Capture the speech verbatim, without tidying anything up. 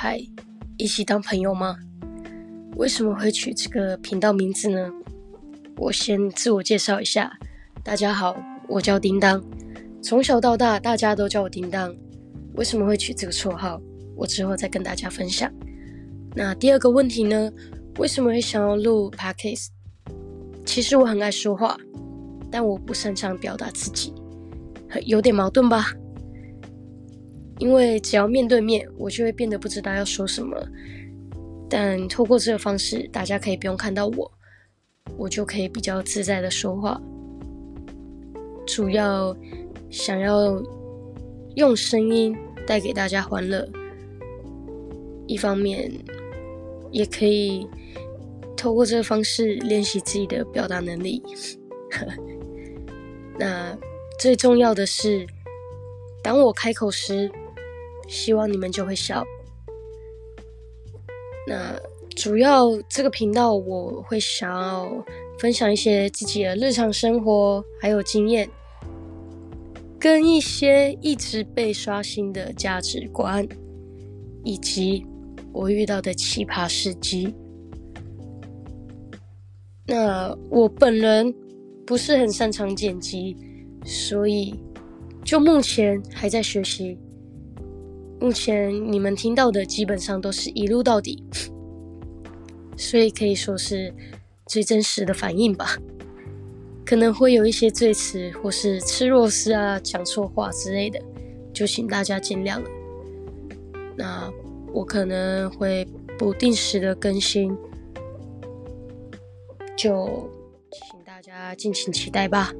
孩一起当朋友吗？为什么会取这个频道名字呢？我先自我介绍一下，大家好，我叫叮当。从小到大，大家都叫我叮当。为什么会取这个绰号？我之后再跟大家分享。那第二个问题呢？为什么会想要录 Podcast？ 其实我很爱说话，但我不擅长表达自己，有点矛盾吧？因为只要面对面，我就会变得不知道要说什么。但透过这个方式，大家可以不用看到我，我就可以比较自在的说话。主要想要用声音带给大家欢乐，一方面也可以透过这个方式练习自己的表达能力。那最重要的是，当我开口时，希望你们就会笑。那主要这个频道我会想要分享一些自己的日常生活还有经验，跟一些一直被刷新的价值观，以及我遇到的奇葩事迹。那我本人不是很擅长剪辑，所以就目前还在学习。目前你们听到的基本上都是一路到底，所以可以说是最真实的反应吧。可能会有一些赘词或是吃螺丝啊、讲错话之类的，就请大家见谅了。那我可能会不定时的更新，就请大家敬请期待吧。